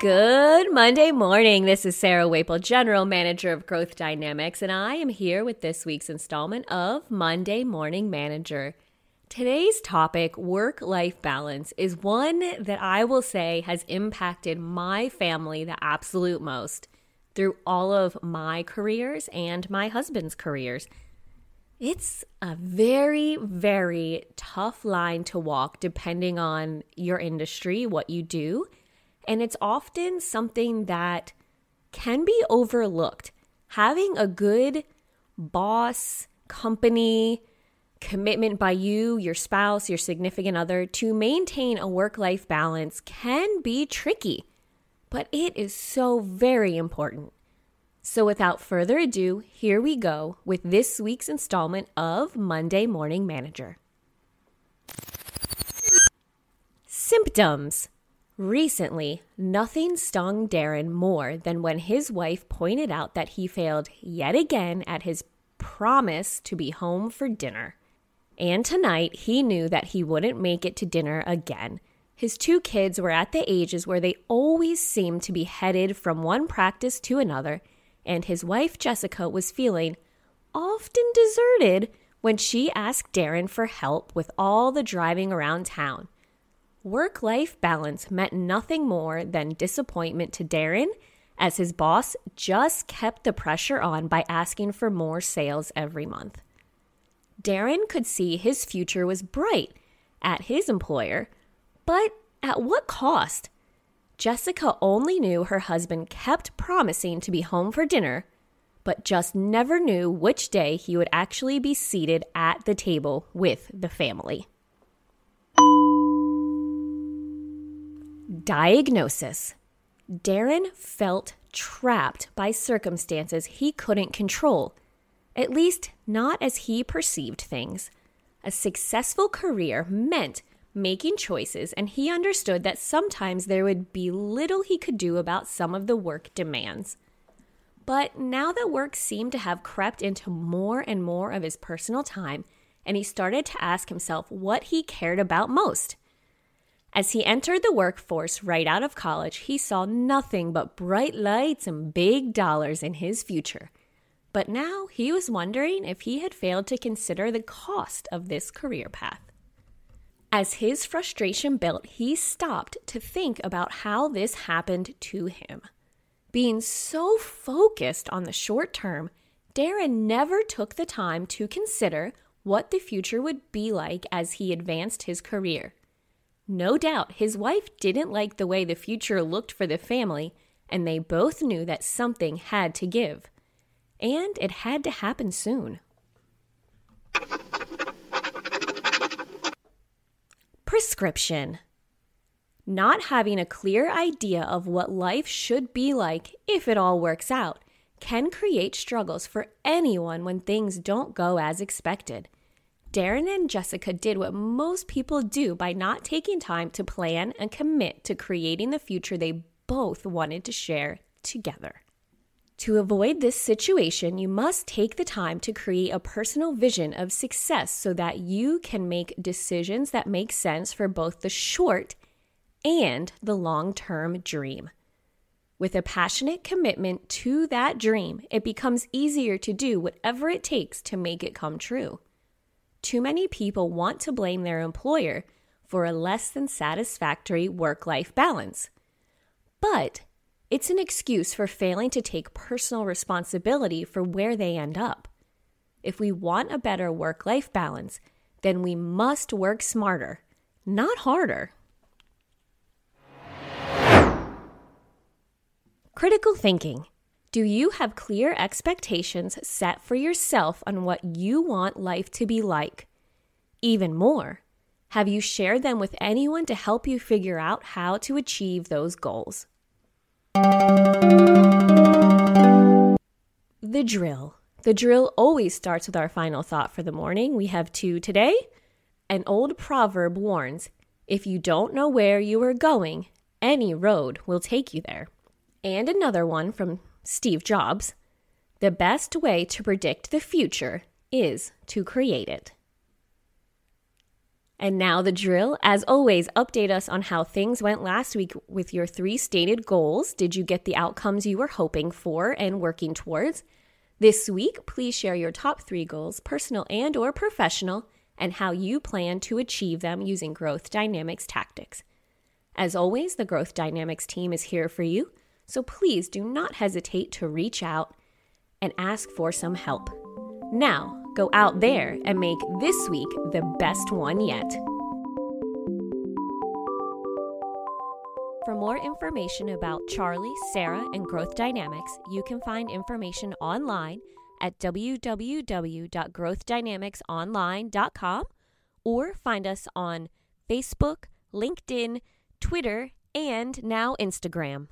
Good Monday morning. This is Sarah Waple, General Manager of Growth Dynamics, and I am here with this week's installment of Monday Morning Manager. Today's topic, work-life balance, is one that I will say has impacted my family the absolute most through all of my careers and my husband's careers. It's a very, very tough line to walk depending on your industry, what you do, and it's often something that can be overlooked. Having a good boss, company, commitment by you, your spouse, your significant other to maintain a work-life balance can be tricky, but it is so very important. So without further ado, here we go with this week's installment of Monday Morning Manager. Symptoms. Recently, nothing stung Darren more than when his wife pointed out that he failed yet again at his promise to be home for dinner. And tonight, he knew that he wouldn't make it to dinner again. His two kids were at the ages where they always seemed to be headed from one practice to another, and his wife Jessica was feeling often deserted when she asked Darren for help with all the driving around town. Work-life balance meant nothing more than disappointment to Darren, as his boss just kept the pressure on by asking for more sales every month. Darren could see his future was bright at his employer, but at what cost? Jessica only knew her husband kept promising to be home for dinner, but just never knew which day he would actually be seated at the table with the family. Diagnosis. Darren felt trapped by circumstances he couldn't control, at least not as he perceived things. A successful career meant making choices, and he understood that sometimes there would be little he could do about some of the work demands. But now that work seemed to have crept into more and more of his personal time, and he started to ask himself what he cared about most. As he entered the workforce right out of college, he saw nothing but bright lights and big dollars in his future. But now he was wondering if he had failed to consider the cost of this career path. As his frustration built, he stopped to think about how this happened to him. Being so focused on the short term, Darren never took the time to consider what the future would be like as he advanced his career. No doubt, his wife didn't like the way the future looked for the family, and they both knew that something had to give. And it had to happen soon. Prescription. Not having a clear idea of what life should be like, if it all works out, can create struggles for anyone when things don't go as expected. Darren and Jessica did what most people do by not taking time to plan and commit to creating the future they both wanted to share together. To avoid this situation, you must take the time to create a personal vision of success so that you can make decisions that make sense for both the short and the long-term dream. With a passionate commitment to that dream, it becomes easier to do whatever it takes to make it come true. Too many people want to blame their employer for a less than satisfactory work-life balance. But it's an excuse for failing to take personal responsibility for where they end up. If we want a better work-life balance, then we must work smarter, not harder. Critical thinking. Do you have clear expectations set for yourself on what you want life to be like? Even more, have you shared them with anyone to help you figure out how to achieve those goals? The drill. The drill always starts with our final thought for the morning. We have two today. An old proverb warns, if you don't know where you are going, any road will take you there. And another one from Steve Jobs, the best way to predict the future is to create it. And now the drill. As always, update us on how things went last week with your 3 stated goals. Did you get the outcomes you were hoping for and working towards? This week, please share your top 3 goals, personal and or professional, and how you plan to achieve them using Growth Dynamics tactics. As always, the Growth Dynamics team is here for you, so please do not hesitate to reach out and ask for some help. Now, go out there and make this week the best one yet. For more information about Charlie, Sarah, and Growth Dynamics, you can find information online at www.growthdynamicsonline.com or find us on Facebook, LinkedIn, Twitter, and now Instagram.